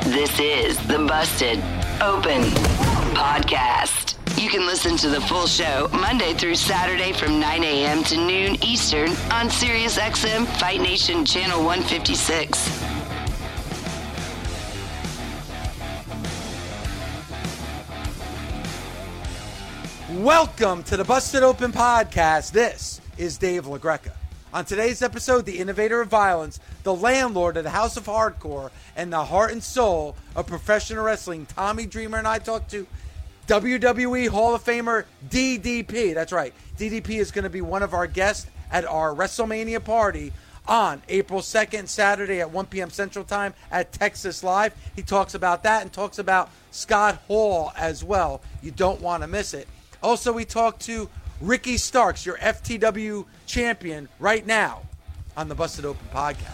This is the Busted Open Podcast. You can listen to the full show Monday through Saturday from 9 a.m. to noon Eastern on SiriusXM Fight Nation Channel 156. Welcome to the Busted Open Podcast. This is Dave LaGreca. On today's episode, the innovator of violence, the landlord of the House of Hardcore, and the heart and soul of professional wrestling, Tommy Dreamer and I talk to WWE Hall of Famer DDP. That's right. DDP is going to be one of our guests at our WrestleMania party on April 2nd, Saturday at 1 p.m. Central Time at Texas Live. He talks about that and talks about Scott Hall as well. You don't want to miss it. Also, we talk to Ricky Starks, your FTW champion, right now on the Busted Open Podcast.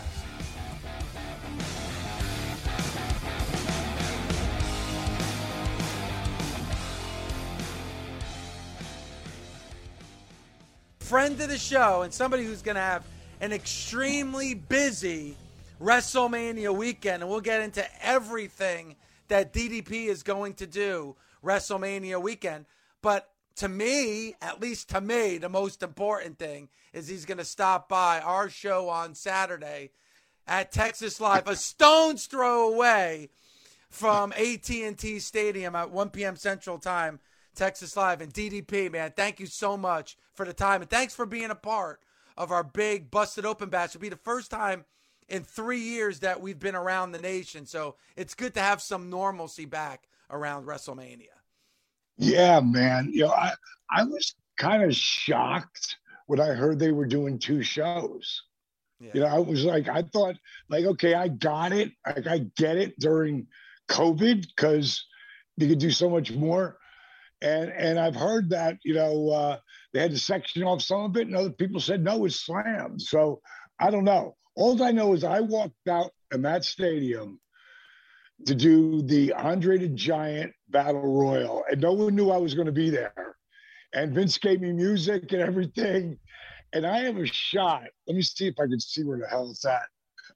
Friend of the show and somebody who's going to have an extremely busy WrestleMania weekend, and we'll get into everything that DDP is going to do WrestleMania weekend, but to me, at least to me, the most important thing is he's going to stop by our show on Saturday at Texas Live, a stone's throw away from AT&T Stadium at 1 p.m. Central Time, Texas Live. And DDP, man, thank you so much for the time. And thanks for being a part of our big Busted Open batch. It'll be the first time in 3 years that we've been around the nation. So it's good to have some normalcy back around WrestleMania. Yeah, man. You know, I was kind of shocked when I heard they were doing two shows. Yeah. You know, I was like, I thought, like, okay, I got it. Like, I get it during COVID because you could do so much more. And I've heard that, you know, they had to section off some of it, and other people said, no, it's slammed. So I don't know. All I know is I walked out in that stadium to do the Andre the Giant Battle Royal, and no one knew I was going to be there. And Vince gave me music and everything, and I have a shot. Let me see if I can see where the hell it's at.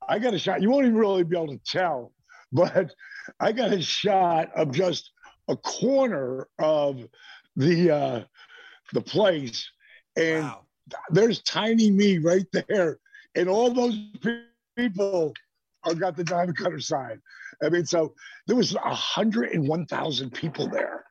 I got a shot. You won't even really be able to tell, but I got a shot of just a corner of the place, and wow, there's tiny me right there, and all those people got the diamond cutter sign. I mean, so there was 101,000 people there.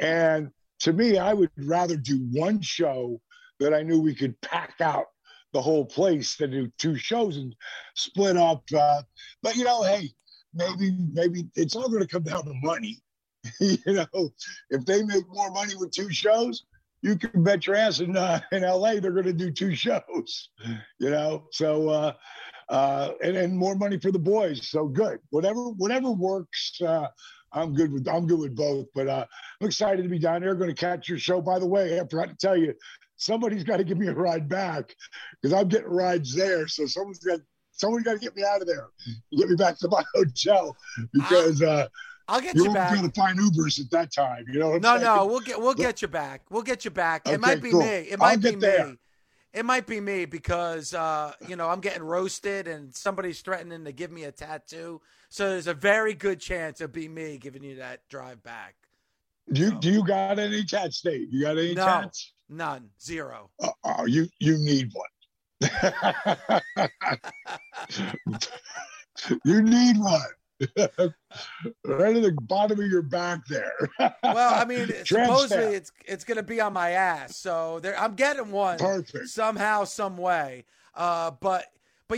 And to me, I would rather do one show that I knew we could pack out the whole place than do two shows and split up. But, you know, hey, maybe it's all going to come down to money. You know, if they make more money with two shows, you can bet your ass in L.A. they're going to do two shows, you know. So, and more money for the boys. So good. Whatever works. I'm good with both. But I'm excited to be down there. Going to catch your show. By the way, I forgot to tell you, somebody's got to give me a ride back because I'm getting rides there. So someone's got to get me out of there. Get me back to my hotel because I'll get you back. You won't be able to find Ubers at that time. You know what I'm saying? No, we'll get you back. We'll get you back. Okay, it might be cool. Me. It might be there. Me. It might be me because, you know, I'm getting roasted and somebody's threatening to give me a tattoo. So there's a very good chance it'll be me giving you that drive back. Do you got any tats, Dave? You got any tats? None. Zero. Oh, you need one. You need one. Right at the bottom of your back there. Well, I mean, supposedly it's going to be on my ass. So there, I'm getting one. Perfect. Somehow, some way. But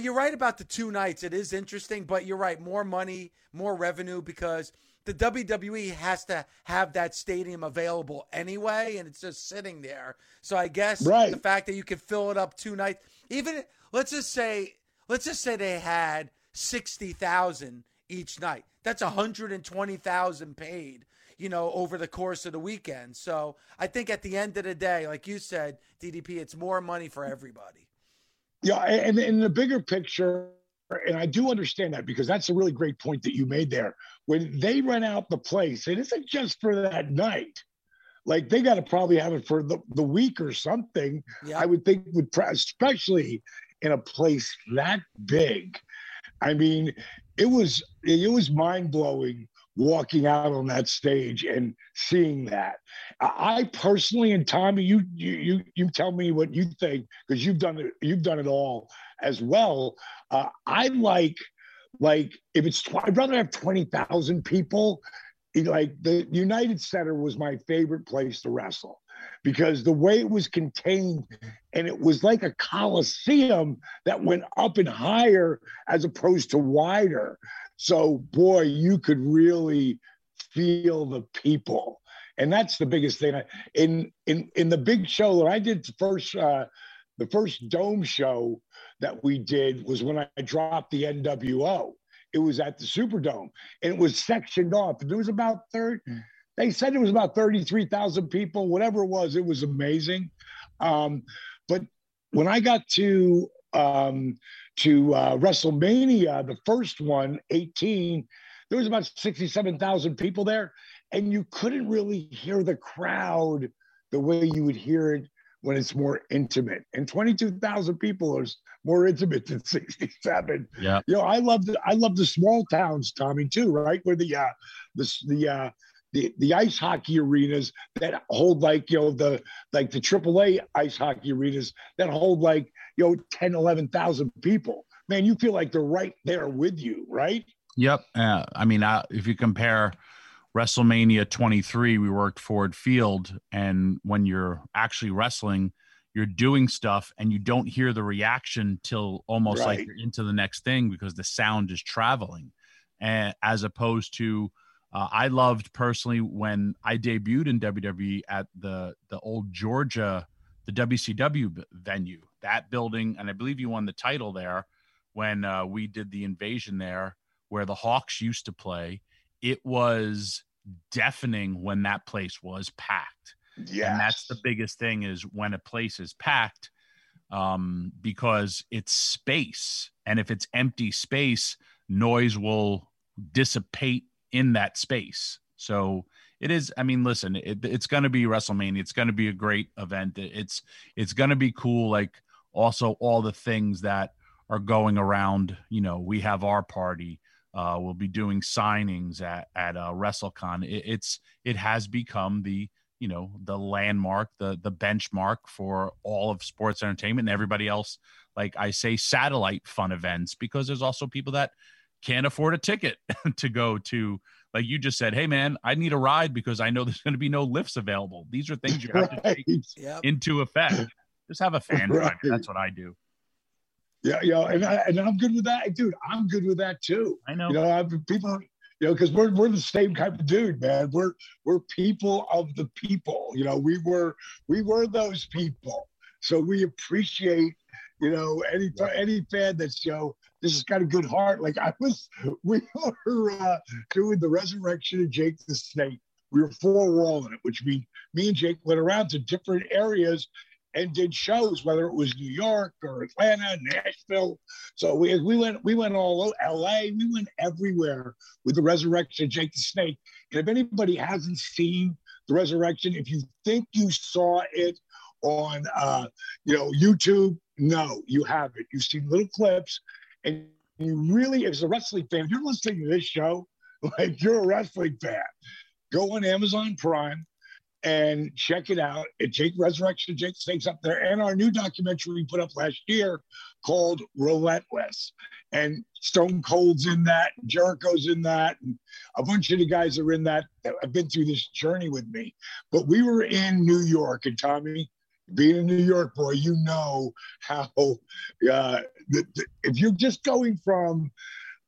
you're right about the two nights. It is interesting, but you're right. More money, more revenue, because the WWE has to have that stadium available anyway, and it's just sitting there. So I guess the fact that you can fill it up two nights, even let's just say they had 60,000 each night. That's 120,000 paid, over the course of the weekend. So I think at the end of the day, like you said, DDP, it's more money for everybody. Yeah, and in the bigger picture, and I do understand that, because that's a really great point that you made there. When they rent out the place, it isn't just for that night. Like, they got to probably have it for the week or something. Yeah. I would think, especially in a place that big. I mean, it was mind-blowing walking out on that stage and seeing that. I personally, and Tommy, you tell me what you think, because you've done it all as well. I like if it's, I'd rather have 20,000 people. Like, the United Center was my favorite place to wrestle, because the way it was contained, and it was like a coliseum that went up and higher as opposed to wider. So, boy, you could really feel the people. And that's the biggest thing. In the big show that I did, the first dome show that we did was when I dropped the NWO. It was at the Superdome, and it was sectioned off. There was about 30. They said it was about 33,000 people, whatever it was amazing. But when I got to WrestleMania, the first one, 18, there was about 67,000 people there, and you couldn't really hear the crowd the way you would hear it when it's more intimate. And 22,000 people is more intimate than 67. Yeah. I love the small towns, Tommy, too, right? Where the ice hockey arenas that hold the AAA ice hockey arenas that hold 10, 11,000 people. Man, you feel like they're right there with you, right? Yep. If you compare WrestleMania 23, we worked Ford Field, and when you're actually wrestling, you're doing stuff and you don't hear the reaction till almost like you're into the next thing, because the sound is traveling. And as opposed to, I loved personally when I debuted in WWE at the old Georgia, the WCW venue, that building. And I believe you won the title there when we did the invasion there, where the Hawks used to play. It was deafening when that place was packed. Yeah. And that's the biggest thing, is when a place is packed, because it's space. And if it's empty space, noise will dissipate in that space. So it is, listen, it's going to be WrestleMania. It's going to be a great event. It's going to be cool. Like, also all the things that are going around, we have our party, we'll be doing signings at WrestleCon. It has become the landmark, the benchmark for all of sports entertainment and everybody else. Like I say, satellite fun events, because there's also people that can't afford a ticket to go to, like you just said, hey man, I need a ride because I know there's going to be no lifts available. These are things you have to take into effect. Just have a fan drive. That's what I do. Yeah. And I'm good with that. Dude, I'm good with that too. I know. Because we're the same type of dude, man. We're people of the people. We were those people. So we appreciate, any fan that's, this has got a good heart. Like we were doing the Resurrection of Jake the Snake. We were four-walling it, which means me and Jake went around to different areas and did shows, whether it was New York or Atlanta, Nashville. So we went all over, LA, we went everywhere with the Resurrection of Jake the Snake. And if anybody hasn't seen the Resurrection, if you think you saw it on YouTube, no, you haven't. You've seen little clips, and you really, as a wrestling fan, if you're listening to this show, like, you're a wrestling fan, go on Amazon Prime and check it out. Resurrection Jake Snake's up there. And our new documentary we put up last year called Relentless. and Stone Cold's in that, Jericho's in that, and a bunch of the guys are in that have been through this journey with me. But we were in New York, and Tommy, being a New York boy, you know how if you're just going from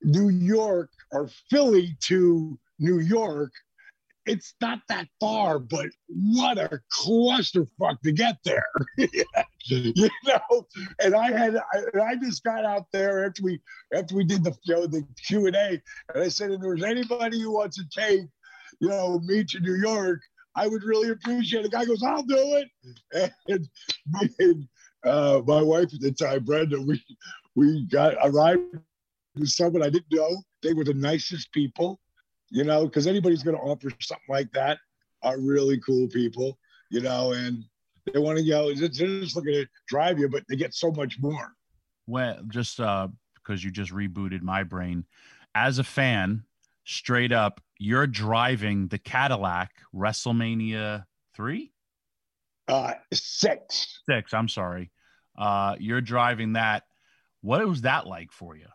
New York or Philly to New York, it's not that far, but what a clusterfuck to get there, you know. And I just got out there after we did the show, the Q&A, and I said, if there's anybody who wants to take, you know, me to New York, I would really appreciate it. The guy goes, I'll do it. And me and my wife at the time, Brenda, we arrived with someone I didn't know. They were the nicest people. You know, because anybody's going to offer something like that are really cool people, you know, and they want to go, they're just looking to drive you, but they get so much more. Well, just because you just rebooted my brain. As a fan, straight up, you're driving the Cadillac WrestleMania 3? 6. 6, I'm sorry. You're driving that. What was that like for you?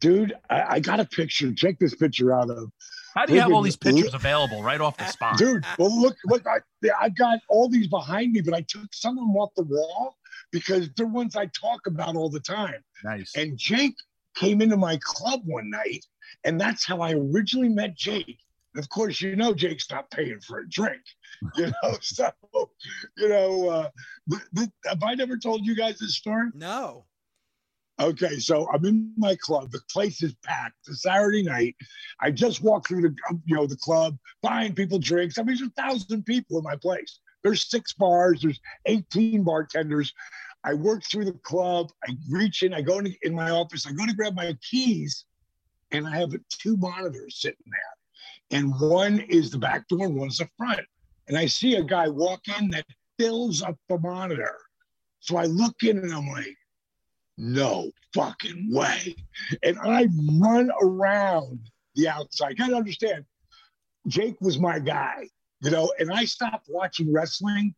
Dude, I got a picture. Check this picture out of. How do you have all these pictures available right off the spot? Dude, well, look, I got all these behind me, but I took some of them off the wall because they're ones I talk about all the time. Nice. And Jake came into my club one night, and that's how I originally met Jake. And of course, you know, Jake's not paying for a drink, you know, so, you know, have I never told you guys this story? No. Okay, so I'm in my club. The place is packed. It's Saturday night. I just walked through the club, buying people drinks. I mean, there's 1,000 people in my place. There's 6 bars. There's 18 bartenders. I work through the club. I reach in. I go in my office. I go to grab my keys, and I have 2 monitors sitting there. And one is the back door and one's the front. And I see a guy walk in that fills up the monitor. So I look in, and I'm like, no fucking way. And I run around the outside. You gotta understand, Jake was my guy, you know, and I stopped watching wrestling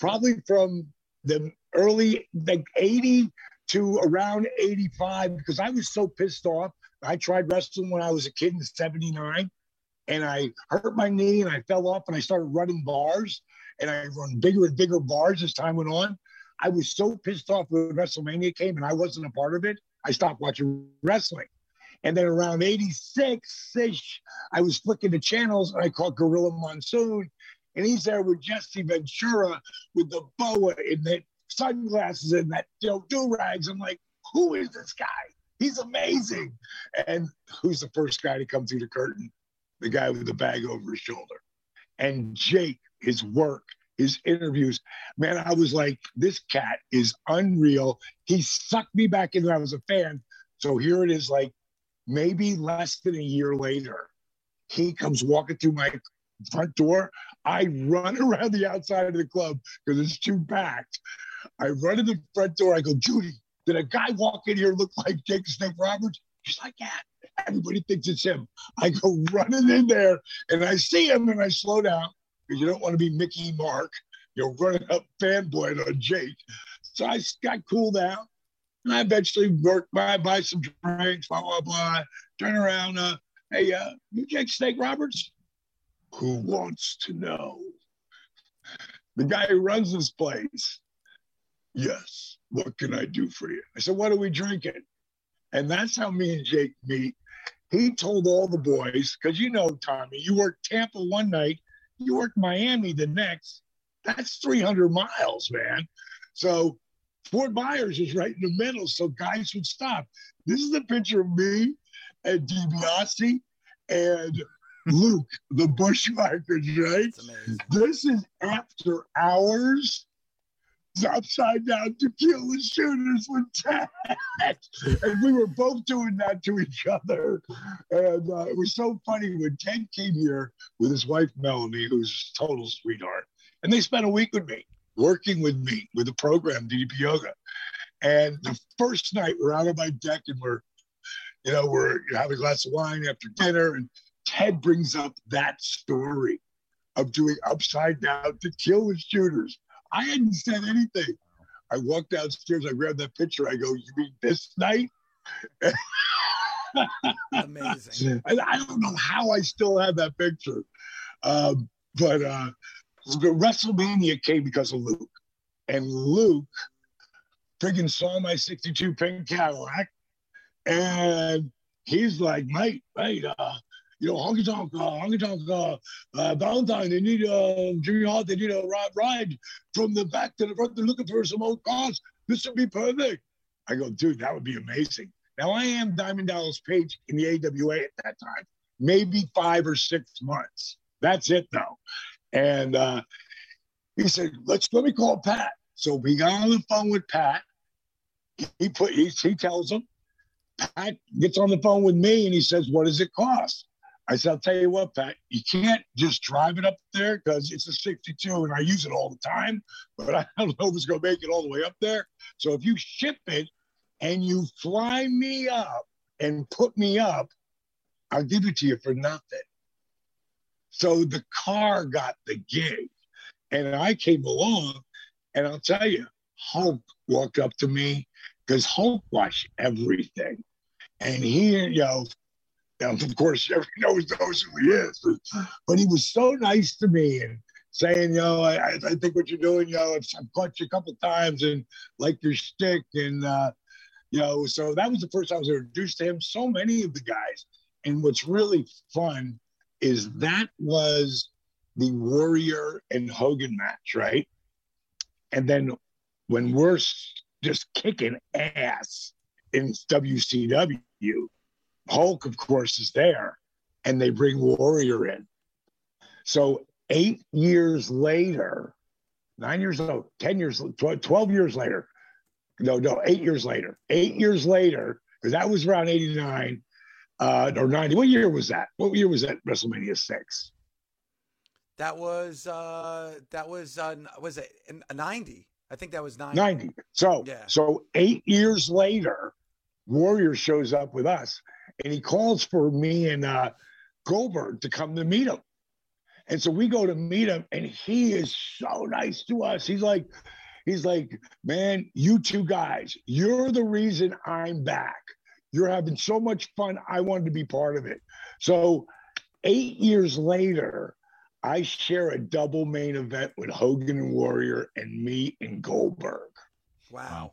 probably from the early, like 80 to around 85, because I was so pissed off. I tried wrestling when I was a kid in 79, and I hurt my knee and I fell off and I started running bars, and I run bigger and bigger bars as time went on. I was so pissed off when WrestleMania came and I wasn't a part of it. I stopped watching wrestling. And then around 86-ish, I was flicking the channels and I caught Gorilla Monsoon. And he's there with Jesse Ventura with the boa and the sunglasses and that, you know, do-rags. I'm like, who is this guy? He's amazing. And who's the first guy to come through the curtain? The guy with the bag over his shoulder. And Jake, his work, his interviews, man, I was like, this cat is unreal. He sucked me back in when I was a fan. So here it is, like maybe less than a year later, he comes walking through my front door. I run around the outside of the club because it's too packed. I run to the front door. I go, Judy, did a guy walk in here look like Jake the Snake Roberts? She's like, yeah, everybody thinks it's him. I go running in there and I see him and I slow down. You don't want to be Mickey Mark. You're running up fanboying on Jake. So I got cooled down, and I eventually worked by, buy some drinks, blah, blah, blah. Turn around, hey, you Jake Snake Roberts? Who wants to know? The guy who runs this place. Yes, what can I do for you? I said, what are we drinking? And that's how me and Jake meet. He told all the boys, because you know, Tommy, you worked Tampa one night, you work Miami the next. That's 300 miles, man. So Fort Myers is right in the middle, so guys would stop. This is a picture of me and DiBiase and Luke, the Bushwhackers, right? This is after hours. Upside down tequila shooters with Ted. And we were both doing that to each other. And it was so funny when Ted came here with his wife, Melanie, who's a total sweetheart. And they spent a week with me, working with me, with the program, DDP Yoga. And the first night we're out on my deck and we're having a glass of wine after dinner. And Ted brings up that story of doing upside down tequila shooters. I hadn't said anything. I walked downstairs. I grabbed that picture. I go, you mean this night? Amazing. I don't know how I still have that picture. But WrestleMania came because of Luke. And Luke freaking saw my 62 pink Cadillac. And he's like, mate, you know, Honky Tonk, Valentine, they need Jimmy Hart, they need a ride from the back to the front. They're looking for some old cars. This would be perfect. I go, dude, that would be amazing. Now, I am Diamond Dallas Page in the AWA at that time, maybe 5 or 6 months. That's it, though. And he said, let me call Pat. So we got on the phone with Pat. He tells him. Pat gets on the phone with me, and he says, what does it cost? I said, I'll tell you what, Pat, you can't just drive it up there because it's a 62 and I use it all the time, but I don't know if it's going to make it all the way up there. So if you ship it and you fly me up and put me up, I'll give it to you for nothing. So the car got the gig, and I came along, and I'll tell you, Hulk walked up to me because Hulk watched everything. And he, you know, of course, everyone knows who he is, but he was so nice to me and saying, you know, I think what you're doing, you know, I've caught you a couple times and like your shtick, and you know, so that was the first time I was introduced to him. So many of the guys, and what's really fun is that was the Warrior and Hogan match, right? And then when we're just kicking ass in WCW. Hulk, of course, is there, and they bring Warrior in. So 8 years later, because that was around 89 or 90. What year was that? WrestleMania 6? That was 90. I think that was 90. So, yeah. So 8 years later, Warrior shows up with us, and he calls for me and Goldberg to come to meet him. And so we go to meet him, and he is so nice to us. He's like, man, you two guys, you're the reason I'm back. You're having so much fun. I wanted to be part of it. So 8 years later, I share a double main event with Hogan and Warrior and me and Goldberg. Wow.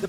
The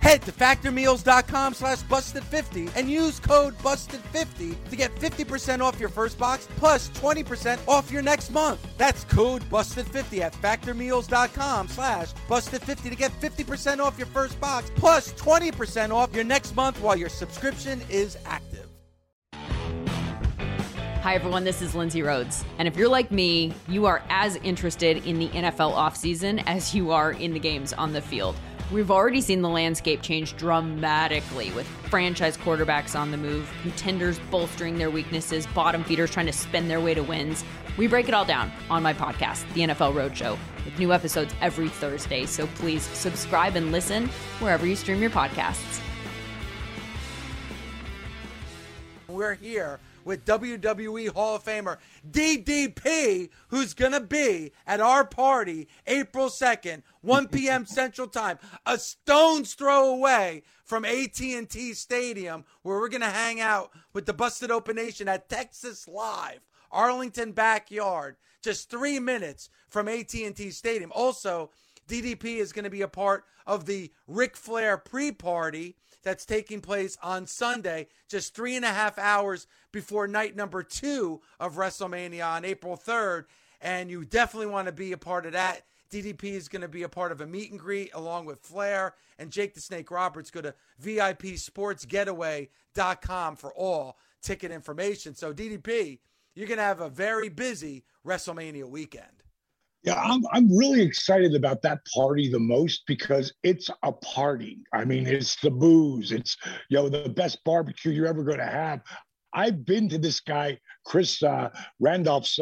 Head to factormeals.com/busted50 and use code busted50 to get 50% off your first box plus 20% off your next month. That's code busted50 at factormeals.com/busted50 to get 50% off your first box plus 20% off your next month while your subscription is active. Hi, everyone. This is Lindsay Rhodes. And if you're like me, you are as interested in the NFL offseason as you are in the games on the field. We've already seen the landscape change dramatically with franchise quarterbacks on the move, contenders bolstering their weaknesses, bottom feeders trying to spend their way to wins. We break it all down on my podcast, The NFL Roadshow, with new episodes every Thursday. So please subscribe and listen wherever you stream your podcasts. We're here with WWE Hall of Famer DDP, who's going to be at our party April 2nd, 1 p.m. Central Time, a stone's throw away from AT&T Stadium, where we're going to hang out with the Busted Open Nation at Texas Live, Arlington backyard, just 3 minutes from AT&T Stadium. Also, DDP is going to be a part of the Ric Flair pre-party that's taking place on Sunday, just 3.5 hours before night number 2 of WrestleMania on April 3rd. And you definitely want to be a part of that. DDP is going to be a part of a meet and greet along with Flair and Jake the Snake Roberts. Go to VIPSportsGetaway.com for all ticket information. So DDP, you're going to have a very busy WrestleMania weekend. Yeah, I'm really excited about that party the most because it's a party. I mean, it's the booze. It's, you know, the best barbecue you're ever going to have. I've been to this guy, Chris Randolph's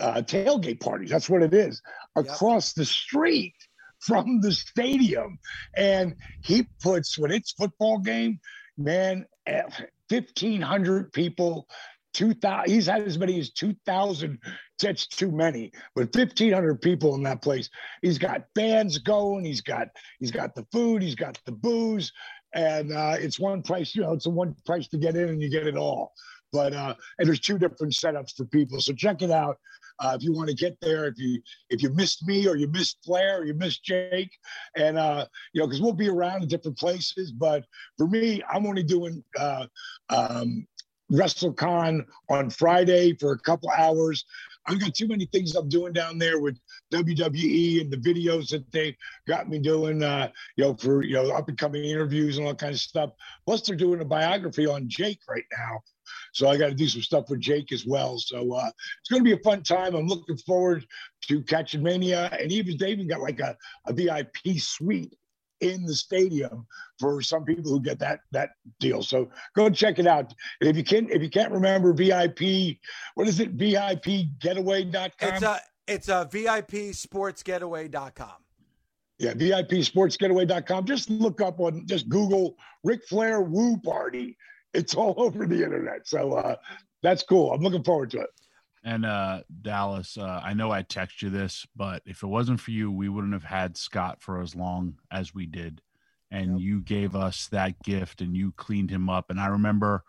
tailgate parties. That's what it is. Across the street from the stadium. And he puts, when it's football game, man, 1,500 people, 2,000, he's had as many as 2,000. That's too many, but 1,500 people in that place. He's got bands going. He's got the food. He's got the booze, and it's one price. You know, it's a one price to get in, and you get it all. But and there's two different setups for people. So check it out if you want to get there. If you missed me or you missed Flair or you missed Jake, and you know, because we'll be around in different places. But for me, I'm only doing WrestleCon on Friday for a couple hours. I've got too many things I'm doing down there with WWE and the videos that they got me doing, for, up and coming interviews and all kinds of stuff. Plus they're doing a biography on Jake right now. So I got to do some stuff with Jake as well. So it's going to be a fun time. I'm looking forward to catching Mania. And they even got like a VIP suite in the stadium for some people who get that deal. So go check it out. And if you can't remember VIP, what is it? VIPgetaway.com. It's a VIPSportsGetaway.com. Yeah, VIPSportsGetaway.com. Just look up on, just Google Ric Flair Woo Party. It's all over the internet. So that's cool. I'm looking forward to it. And Dallas, I know I text you this, but if it wasn't for you, we wouldn't have had Scott for as long as we did. And you gave us that gift and you cleaned him up. And I remember,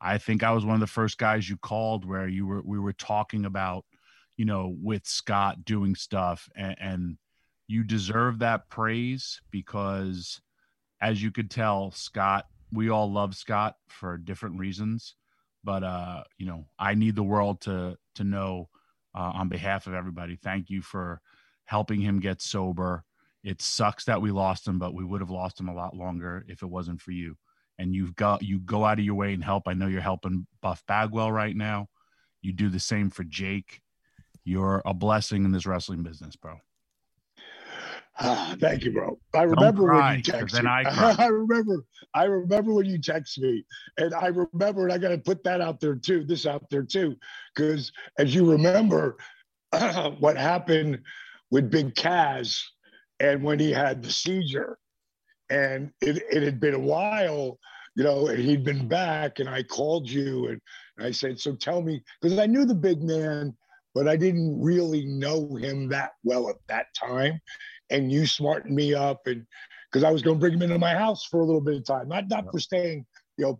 I think I was one of the first guys you called where we were talking about, with Scott doing stuff. And you deserve that praise because, as you could tell, Scott, we all love Scott for different reasons. But, I need the world to know on behalf of everybody. Thank you for helping him get sober. It sucks that we lost him, but we would have lost him a lot longer if it wasn't for you. And you go out of your way and help. I know you're helping Buff Bagwell right now. You do the same for Jake. You're a blessing in this wrestling business, bro. Thank you, bro. I remember when you texted me. I remember when you texted me, and I got to put that out there too. This out there too, because as you remember, what happened with Big Kaz, and when he had the seizure, and it had been a while, and he'd been back, and I called you, and I said, so tell me, because I knew the big man, but I didn't really know him that well at that time. And you smartened me up, and because I was going to bring him into my house for a little bit of time, not for staying,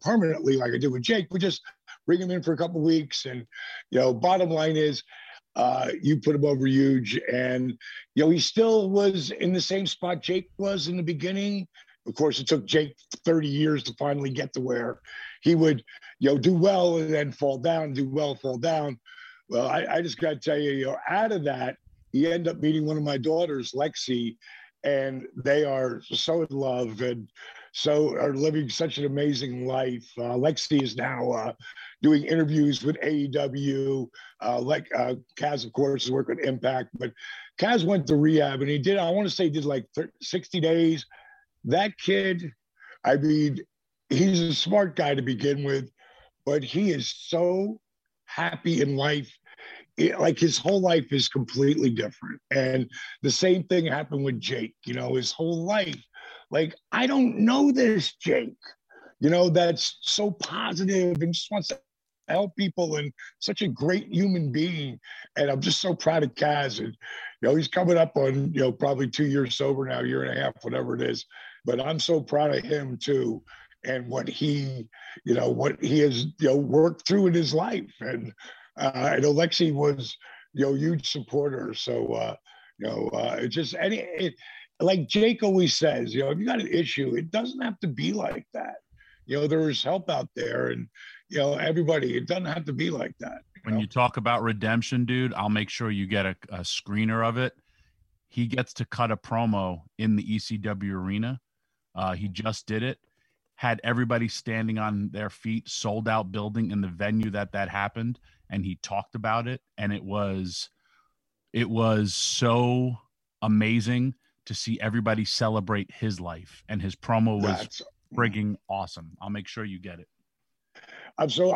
permanently like I did with Jake, but just bring him in for a couple of weeks. And bottom line is, you put him over huge, and he still was in the same spot Jake was in the beginning. Of course, it took Jake 30 years to finally get to where he would, you know, do well and then fall down, do well, fall down. Well, I just got to tell you, you know, out of that, he ended up meeting one of my daughters, Lexi, and they are so in love and so are living such an amazing life. Lexi is now doing interviews with AEW. Kaz, of course, is working with Impact, but Kaz went to rehab and he did, I want to say he did like 60 days. That kid, I mean, he's a smart guy to begin with, but he is so happy in life. It, like his whole life is completely different. And the same thing happened with Jake, you know, his whole life. Like, I don't know this Jake, you know, that's so positive and just wants to help people and such a great human being. And I'm just so proud of Kaz. And, you know, he's coming up on, you know, probably 2 years sober now, year and a half, whatever it is. But I'm so proud of him too. And what he, you know, what he has, you know, worked through in his life. And I know Lexi was, you know, huge supporter. So, you know, it's just like Jake always says, you know, if you got an issue, it doesn't have to be like that. You know, there is help out there, and, you know, everybody, it doesn't have to be like that. When you talk about redemption, dude, I'll make sure you get a screener of it. He gets to cut a promo in the ECW arena. He just did it. Had everybody standing on their feet, sold out building in the venue that happened. And he talked about it. And it was so amazing to see everybody celebrate his life. And his promo was frigging awesome. I'll make sure you get it. I'm so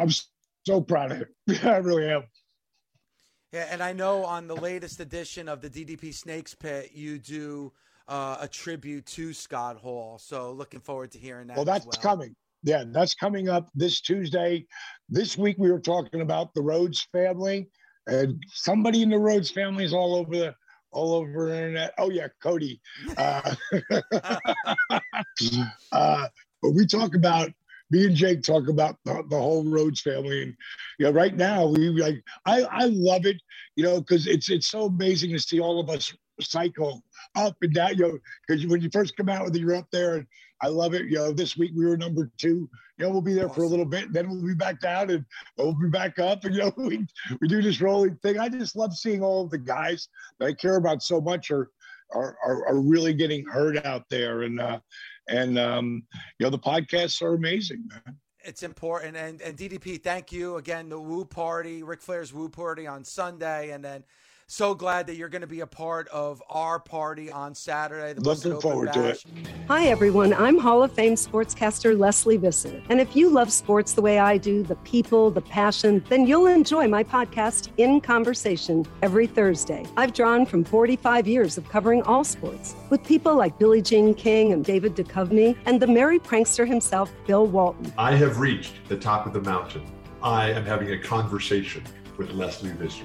proud of it. I really am. Yeah, and I know on the latest edition of the DDP Snakes Pit, you do a tribute to Scott Hall. So looking forward to hearing that. Well, that's coming. Yeah, that's coming up this Tuesday. This week we were talking about the Rhodes family, and somebody in the Rhodes family is all over the internet. Oh yeah, Cody. But we talk about. Me and Jake talk about the whole Rhodes family, and you know, right now we like I love it, you know, because it's so amazing to see all of us cycle up and down, you know, because when you first come out with it, you're up there, and I love it. You know, this week we were number 2. You know, we'll be there for a little bit, then we'll be back down, and we'll be back up, and you know, we do this rolling thing. I just love seeing all of the guys that I care about so much are really getting hurt out there, and you know, the podcasts are amazing, man. It's important. And DDP, thank you again. The Woo Party, Ric Flair's Woo Party on Sunday, and then so glad that you're going to be a part of our party on Saturday. Looking forward to it. Hi, everyone. I'm Hall of Fame sportscaster Leslie Visser. And if you love sports the way I do, the people, the passion, then you'll enjoy my podcast, In Conversation, every Thursday. I've drawn from 45 years of covering all sports with people like Billie Jean King and David Duchovny and the merry prankster himself, Bill Walton. I have reached the top of the mountain. I am having a conversation with Leslie Visser.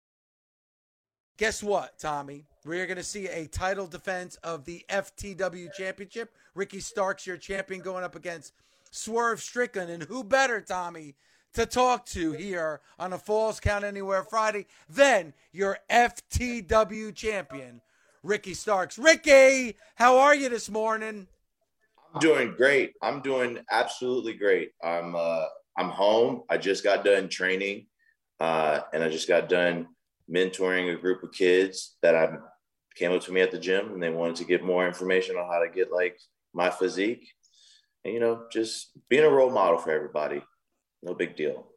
Guess what, Tommy? We're going to see a title defense of the FTW Championship. Ricky Starks, your champion, going up against Swerve Strickland. And who better, Tommy, to talk to here on a Falls Count Anywhere Friday than your FTW champion, Ricky Starks. Ricky, how are you this morning? I'm doing great. I'm doing absolutely great. I'm home. I just got done training, and I just got done mentoring a group of kids that came up to me at the gym, and they wanted to get more information on how to get like my physique, and, you know, just being a role model for everybody. No big deal.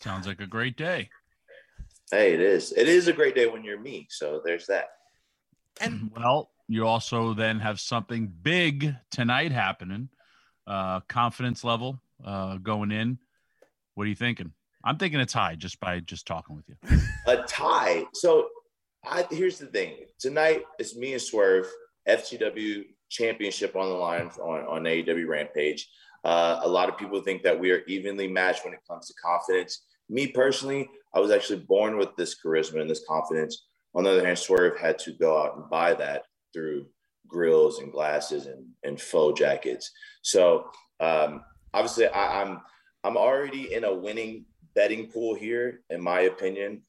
Sounds like a great day. Hey, it is. It is a great day when you're me. So there's that. And well, you also then have something big tonight happening. Confidence level going in. What are you thinking? I'm thinking a tie just by just talking with you. A tie. So here's the thing. Tonight, it's me and Swerve, FCW championship on the line on AEW Rampage. A lot of people think that we are evenly matched when it comes to confidence. Me personally, I was actually born with this charisma and this confidence. On the other hand, Swerve had to go out and buy that through grills and glasses and faux jackets. So obviously I'm already in a winning betting pool here, in my opinion.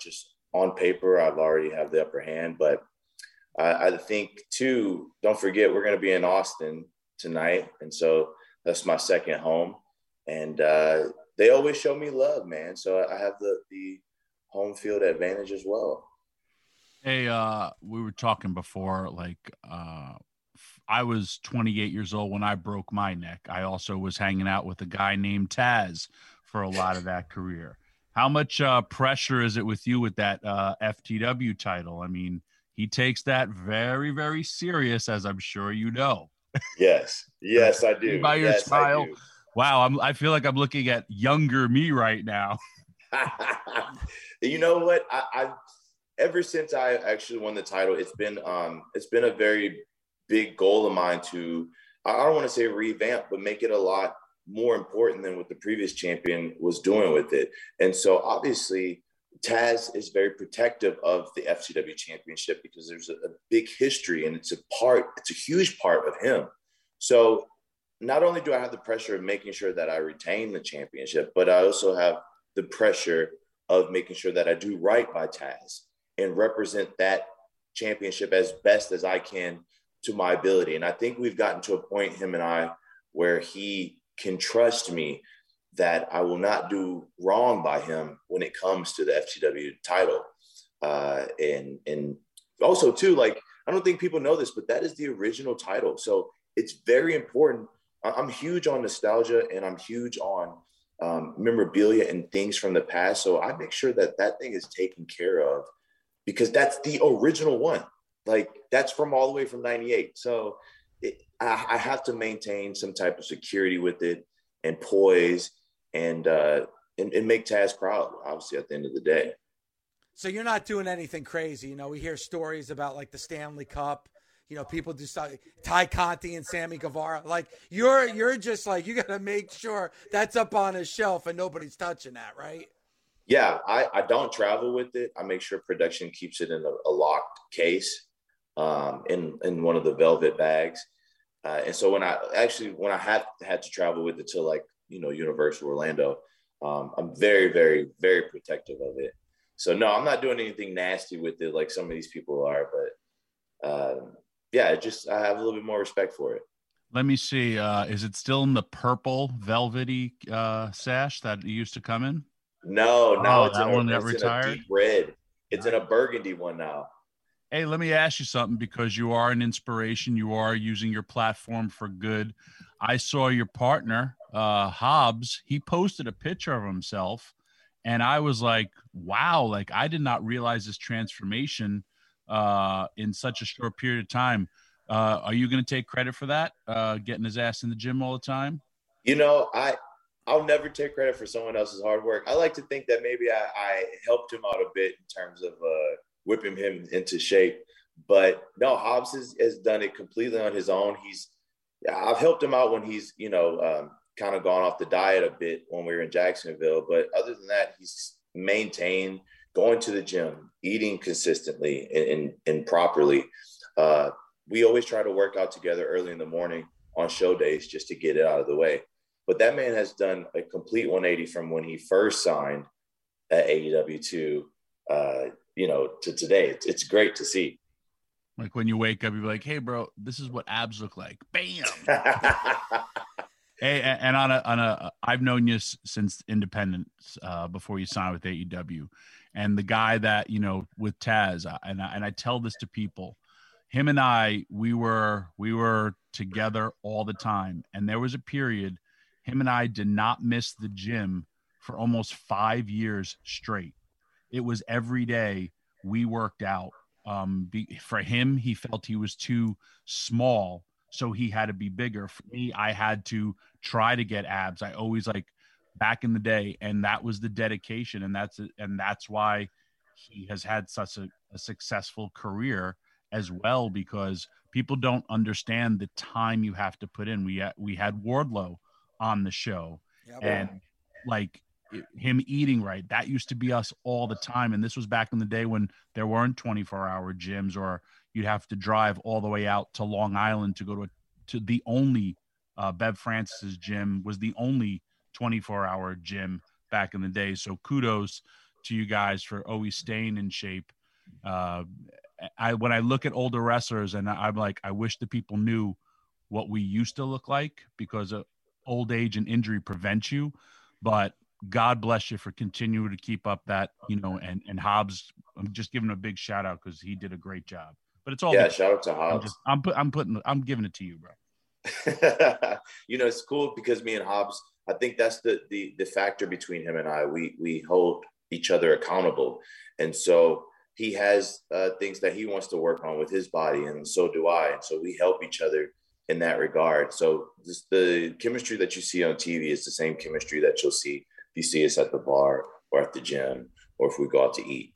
Just on paper, I've already have the upper hand. But I think, too, don't forget, we're going to be in Austin tonight. And so that's my second home. And they always show me love, man. So I have the home field advantage as well. Hey, we were talking before, like, I was 28 years old when I broke my neck. I also was hanging out with a guy named Taz for a lot of that career. How much pressure is it with you with that FTW title? I mean, he takes that very, very serious, as I'm sure you know. Yes, I do. By your smile. Wow, I feel like I'm looking at younger me right now. You know what? I've ever since I actually won the title, it's been a very big goal of mine to, I don't want to say revamp, but make it a lot more important than what the previous champion was doing with it. And so obviously Taz is very protective of the FCW championship because there's a big history and it's a huge part of him. So not only do I have the pressure of making sure that I retain the championship, but I also have the pressure of making sure that I do right by Taz and represent that championship as best as I can to my ability. And I think we've gotten to a point, him and I, where he can trust me that I will not do wrong by him when it comes to the FTW title. And also too, like, I don't think people know this, but that is the original title. So it's very important. I'm huge on nostalgia and I'm huge on memorabilia and things from the past. So I make sure that that thing is taken care of because that's the original one. Like that's from all the way from 98. So I have to maintain some type of security with it and poise and make Taz proud, obviously, at the end of the day. So you're not doing anything crazy. You know, we hear stories about like the Stanley Cup, you know, people do stuff, Ty Conti and Sammy Guevara. Like you're just like, you got to make sure that's up on a shelf and nobody's touching that, right? Yeah, I don't travel with it. I make sure production keeps it in a locked case in one of the velvet bags. And so when I had to travel with it to, like, you know, Universal Orlando, I'm very, very, very protective of it. So no, I'm not doing anything nasty with it like some of these people are, but I have a little bit more respect for it. Let me see. Is it still in the purple velvety sash that it used to come in? No, now it's in a deep red. It's in a burgundy one now. Hey, let me ask you something, because you are an inspiration. You are using your platform for good. I saw your partner, Hobbs. He posted a picture of himself, and I was like, wow, like I did not realize this transformation in such a short period of time. Are you going to take credit for that, getting his ass in the gym all the time? You know, I'll never take credit for someone else's hard work. I like to think that maybe I helped him out a bit in terms of whipping him into shape, but no, Hobbs has done it completely on his own. I've helped him out when he's, you know, kind of gone off the diet a bit when we were in Jacksonville. But other than that, he's maintained going to the gym, eating consistently and properly. We always try to work out together early in the morning on show days just to get it out of the way. But that man has done a complete 180 from when he first signed at AEW to, you know, to today. It's great to see. Like when you wake up, you're like, hey, bro, this is what abs look like. Bam. Hey, and I've known you since Independence, before you signed with AEW, and the guy that, you know, with Taz, and I tell this to people, him and I, we were together all the time. And there was a period him and I did not miss the gym for almost 5 years straight. It was every day we worked out. For him, he felt he was too small, so he had to be bigger. For me, I had to try to get abs. I always, like, back in the day, and that was the dedication, and that's why he has had such a successful career as well, because people don't understand the time you have to put in. We had Wardlow on the show, yeah, and like him eating right, that used to be us all the time. And this was back in the day when there weren't 24-hour gyms, or you'd have to drive all the way out to Long Island to go to the only Bev Francis's gym, was the only 24-hour gym back in the day. So kudos to you guys for always staying in shape. When I look at older wrestlers, and I'm like, I wish the people knew what we used to look like, because old age and injury prevent you, but God bless you for continuing to keep up that, you know, and Hobbs, I'm just giving a big shout out because he did a great job. But it's all, yeah, shout out to Hobbs. I'm giving it to you, bro. You know, it's cool because me and Hobbs, I think that's the factor between him and I. We hold each other accountable, and so he has things that he wants to work on with his body, and so do I, and so we help each other in that regard. So just the chemistry that you see on TV is the same chemistry that you'll see if you see us at the bar or at the gym, or if we go out to eat.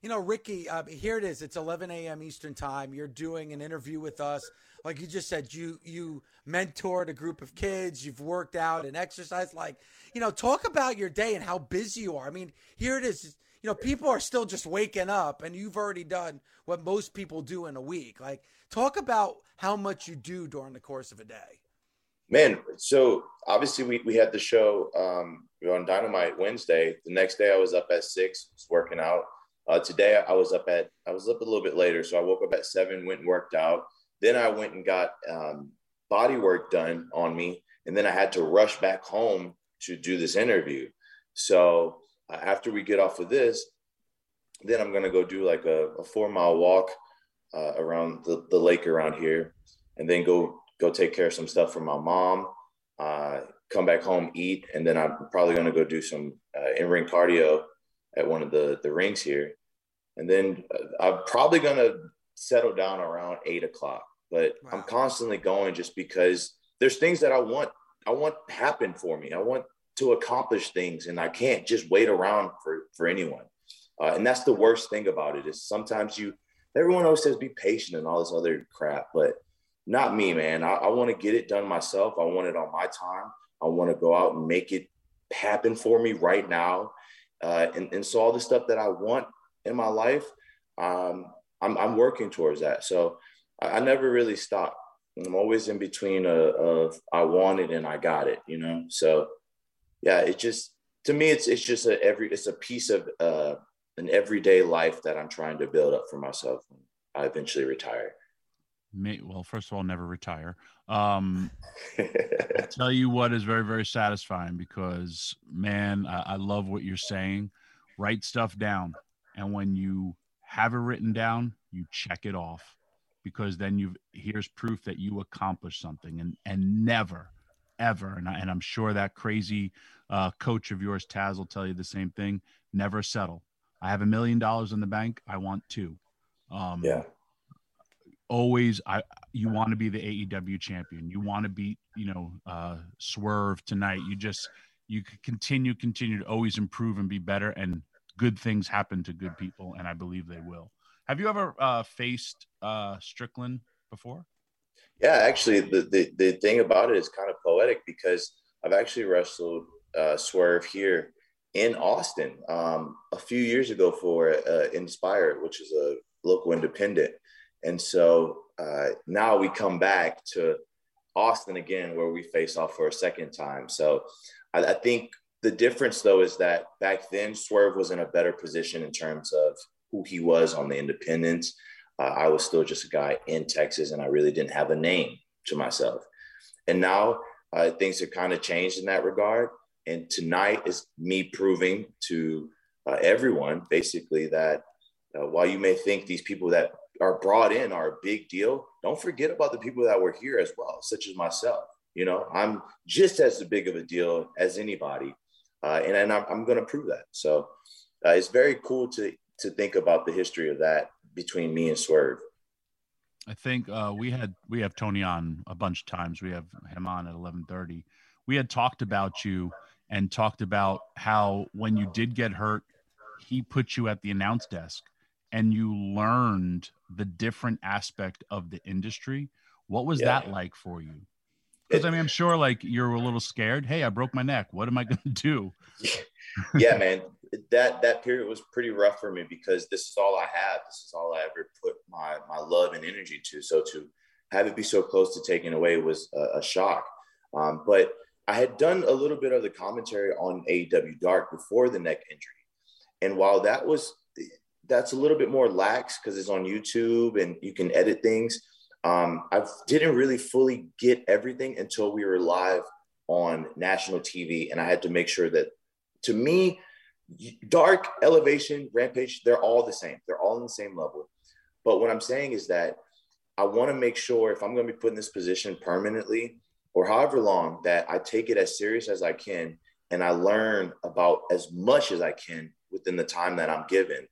You know, Ricky, here it is. It's 11 a.m. Eastern time. You're doing an interview with us. Like you just said, you mentored a group of kids. You've worked out and exercised. Like, you know, talk about your day and how busy you are. I mean, here it is. You know, people are still just waking up, and you've already done what most people do in a week. Like, talk about how much you do during the course of a day. Man, so obviously we had the show on Dynamite Wednesday. The next day I was up at 6, was working out. Today I was up a little bit later, so I woke up at 7, went and worked out. Then I went and got body work done on me, and then I had to rush back home to do this interview. So after we get off of this, then I'm going to go do like a 4-mile walk around the lake around here, and then go take care of some stuff for my mom, come back home, eat, and then I'm probably going to go do some in-ring cardio at one of the rings here. And then I'm probably going to settle down around 8 o'clock, but wow. I'm constantly going just because there's things that I want happen for me. I want to accomplish things, and I can't just wait around for anyone. And that's the worst thing about it is sometimes everyone always says be patient and all this other crap, but not me, man. I want to get it done myself. I want it on my time. I want to go out and make it happen for me right now. And so all the stuff that I want in my life, I'm working towards that. So I never really stop. I'm always in between I want it and I got it, you know? So yeah, it just, to me, it's just it's a piece of an everyday life that I'm trying to build up for myself when I eventually retire. Well, first of all, never retire. I'll tell you what is very, very satisfying, because, man, I love what you're saying. Write stuff down. And when you have it written down, you check it off, because then here's proof that you accomplished something, and never, ever. And I'm sure that crazy coach of yours, Taz, will tell you the same thing. Never settle. I have $1 million in the bank. I want 2. Yeah. Always, you want to be the AEW champion. You want to beat, you know, Swerve tonight. You could continue to always improve and be better, and good things happen to good people, and I believe they will. Have you ever faced Strickland before? Yeah, actually, the thing about it is kind of poetic because I've actually wrestled Swerve here in Austin a few years ago for Inspire, which is a local independent. And so now we come back to Austin again, where we face off for a second time. So I think the difference, though, is that back then Swerve was in a better position in terms of who he was on the independents. I was still just a guy in Texas, and I really didn't have a name to myself. And now things have kind of changed in that regard. And tonight is me proving to everyone, basically, that while you may think these people that are brought in are a big deal, don't forget about the people that were here as well, such as myself. You know, I'm just as big of a deal as anybody. And I'm going to prove that. So it's very cool to think about the history of that between me and Swerve. I think we have Tony on a bunch of times. We have him on at 11:30. We had talked about you and talked about how when you did get hurt, he put you at the announce desk and you learned the different aspect of the industry. What was that like for you? Because I mean, I'm sure like you're a little scared. Hey, I broke my neck. What am I going to do? Yeah, man. That period was pretty rough for me because this is all I have. This is all I ever put my love and energy to. So to have it be so close to taken away was a shock. But I had done a little bit of the commentary on AEW Dark before the neck injury. And while that's a little bit more lax because it's on YouTube and you can edit things. I didn't really fully get everything until we were live on national TV. And I had to make sure that, to me, Dark, Elevation, Rampage, they're all the same. They're all on the same level. But what I'm saying is that I want to make sure if I'm going to be put in this position permanently or however long, that I take it as serious as I can. And I learn about as much as I can within the time that I'm given.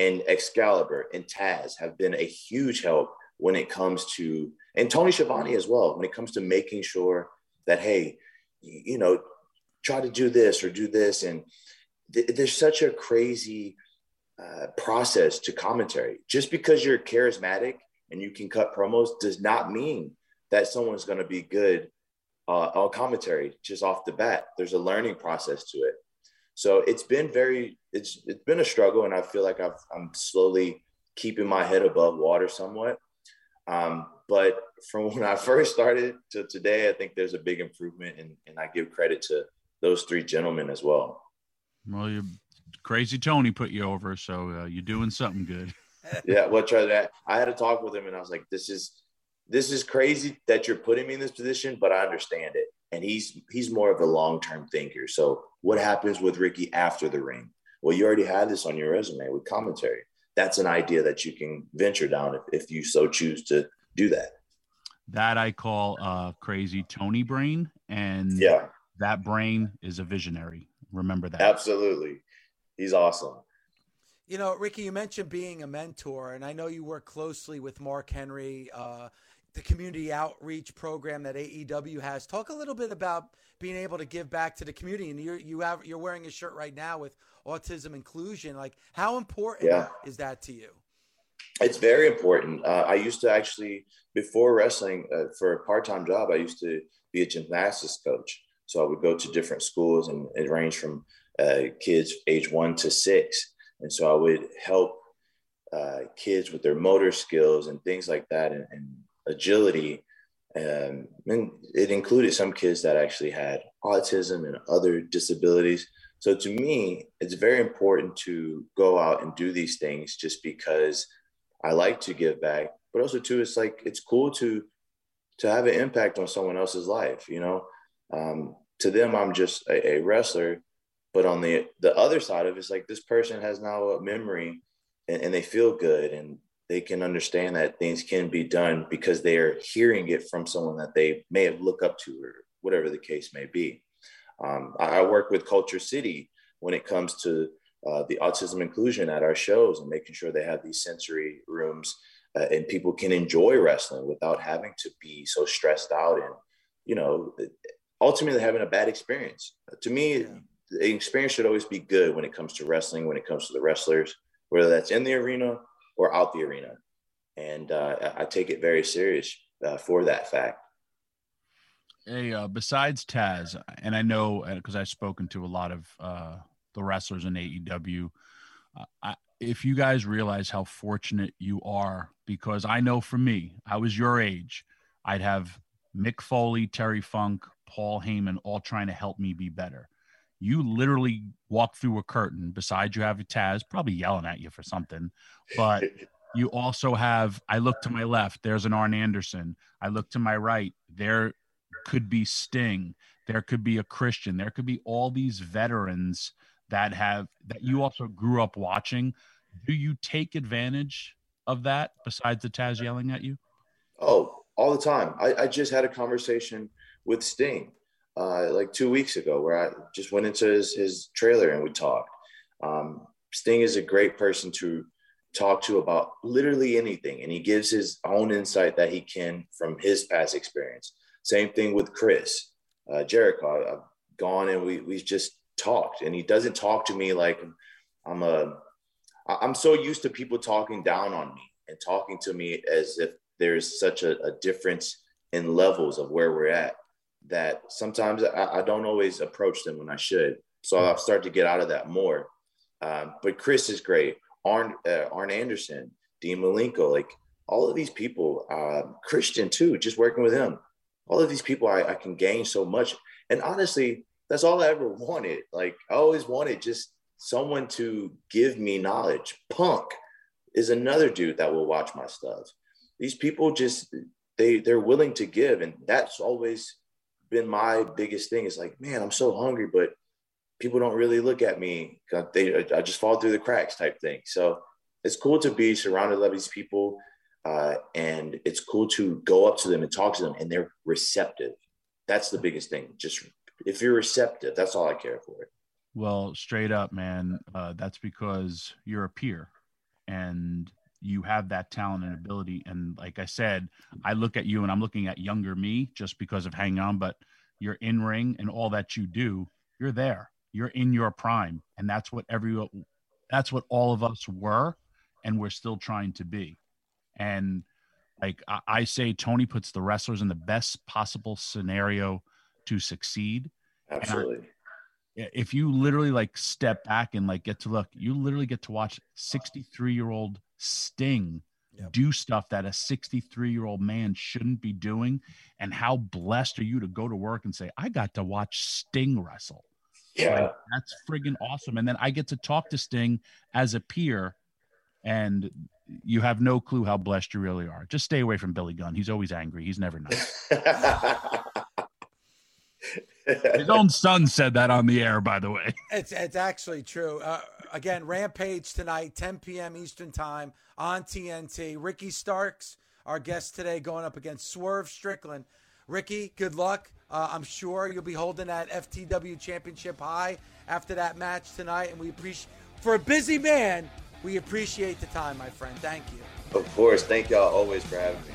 And Excalibur and Taz have been a huge help when it comes to, and Tony Schiavone as well, when it comes to making sure that, hey, you know, try to do this or do this. And there's such a crazy process to commentary. Just because you're charismatic and you can cut promos does not mean that someone's going to be good on commentary just off the bat. There's a learning process to it. So it's been a struggle, and I feel like I'm slowly keeping my head above water somewhat. But from when I first started to today, I think there's a big improvement, and I give credit to those three gentlemen as well. Well, you crazy Tony put you over, so you're doing something good. Yeah, well, try that. I had a talk with him, and I was like, "This is crazy that you're putting me in this position, but I understand it." And he's more of a long-term thinker. So what happens with Ricky after the ring? Well, you already had this on your resume with commentary. That's an idea that you can venture down if you so choose to do that. That I call crazy Tony brain. And that brain is a visionary. Remember that. Absolutely. He's awesome. You know, Ricky, you mentioned being a mentor, and I know you work closely with Mark Henry, the community outreach program that AEW has. Talk a little bit about being able to give back to the community. And you're wearing a shirt right now with autism inclusion. Like, how important is that to you? It's very important. I used to actually, before wrestling, for a part-time job, I used to be a gymnastics coach. So I would go to different schools, and it ranged from kids age 1 to 6. And so I would help kids with their motor skills and things like that, and agility. And it included some kids that actually had autism and other disabilities. So to me, it's very important to go out and do these things just because I like to give back, but also too, it's like, it's cool to have an impact on someone else's life. You know, to them, I'm just a wrestler, but on the other side of it's like, this person has now a memory and they feel good, and they can understand that things can be done because they are hearing it from someone that they may have looked up to, or whatever the case may be. I work with Culture City when it comes to the autism inclusion at our shows, and making sure they have these sensory rooms and people can enjoy wrestling without having to be so stressed out and, you know, ultimately having a bad experience. To me, the experience should always be good when it comes to wrestling, when it comes to the wrestlers, whether that's in the arena or out the arena. And I take it very serious for that fact. Hey, besides Taz, and I know because I've spoken to a lot of the wrestlers in AEW, if you guys realize how fortunate you are, because I know for me, I was your age, I'd have Mick Foley, Terry Funk, Paul Heyman, all trying to help me be better. You literally walk through a curtain. Besides, you have Taz probably yelling at you for something, but you also have, I look to my left, there's an Arn Anderson. I look to my right, there could be Sting. There could be a Christian. There could be all these veterans that you also grew up watching. Do you take advantage of that besides the Taz yelling at you? Oh, all the time. I just had a conversation with Sting like 2 weeks ago where I just went into his trailer and we talked. Sting is a great person to talk to about literally anything, and he gives his own insight that he can from his past experience. Same thing with Chris Jericho. I've gone and we've just talked, and he doesn't talk to me like I'm so used to people talking down on me and talking to me as if there's such a difference in levels of where we're at that sometimes I don't always approach them when I should. So I'll start to get out of that more. But Chris is great. Arn Anderson, Dean Malenko, like all of these people, Christian too, just working with him. All of these people, I can gain so much. And honestly, that's all I ever wanted. Like I always wanted just someone to give me knowledge. Punk is another dude that will watch my stuff. These people just, they're willing to give. And that's always been my biggest thing. It's like, man, I'm so hungry, but people don't really look at me. I just fall through the cracks type thing. So it's cool to be surrounded by these people. And it's cool to go up to them and talk to them, and they're receptive. That's the biggest thing. Just if you're receptive, that's all I care for. Well, straight up, man, that's because you're a peer and you have that talent and ability. And like I said, I look at you and I'm looking at younger me just because of hanging on, but you're in ring and all that you do, you're there, you're in your prime. And that's what all of us were. And we're still trying to be. And like I say, Tony puts the wrestlers in the best possible scenario to succeed. Absolutely. If you literally like step back and like get to look, you literally get to watch 63-year-old Sting do stuff that a 63-year-old man shouldn't be doing. And how blessed are you to go to work and say, I got to watch Sting wrestle. Yeah. Like, that's friggin' awesome. And then I get to talk to Sting as a peer, and you have no clue how blessed you really are. Just stay away from Billy Gunn. He's always angry. He's never nice. His own son said that on the air, by the way. It's actually true. Again, Rampage tonight, 10 p.m. Eastern time on TNT. Ricky Starks, our guest today, going up against Swerve Strickland. Ricky, good luck. I'm sure you'll be holding that FTW championship high after that match tonight. And we appreciate, for a busy man, we appreciate the time, my friend. Thank you. Of course. Thank y'all always for having me.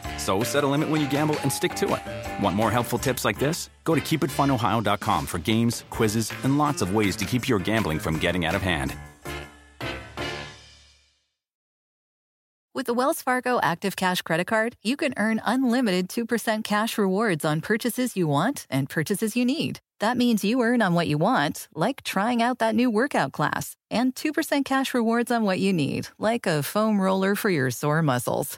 So set a limit when you gamble and stick to it. Want more helpful tips like this? Go to keepitfunohio.com for games, quizzes, and lots of ways to keep your gambling from getting out of hand. With the Wells Fargo Active Cash Credit Card, you can earn unlimited 2% cash rewards on purchases you want and purchases you need. That means you earn on what you want, like trying out that new workout class, and 2% cash rewards on what you need, like a foam roller for your sore muscles.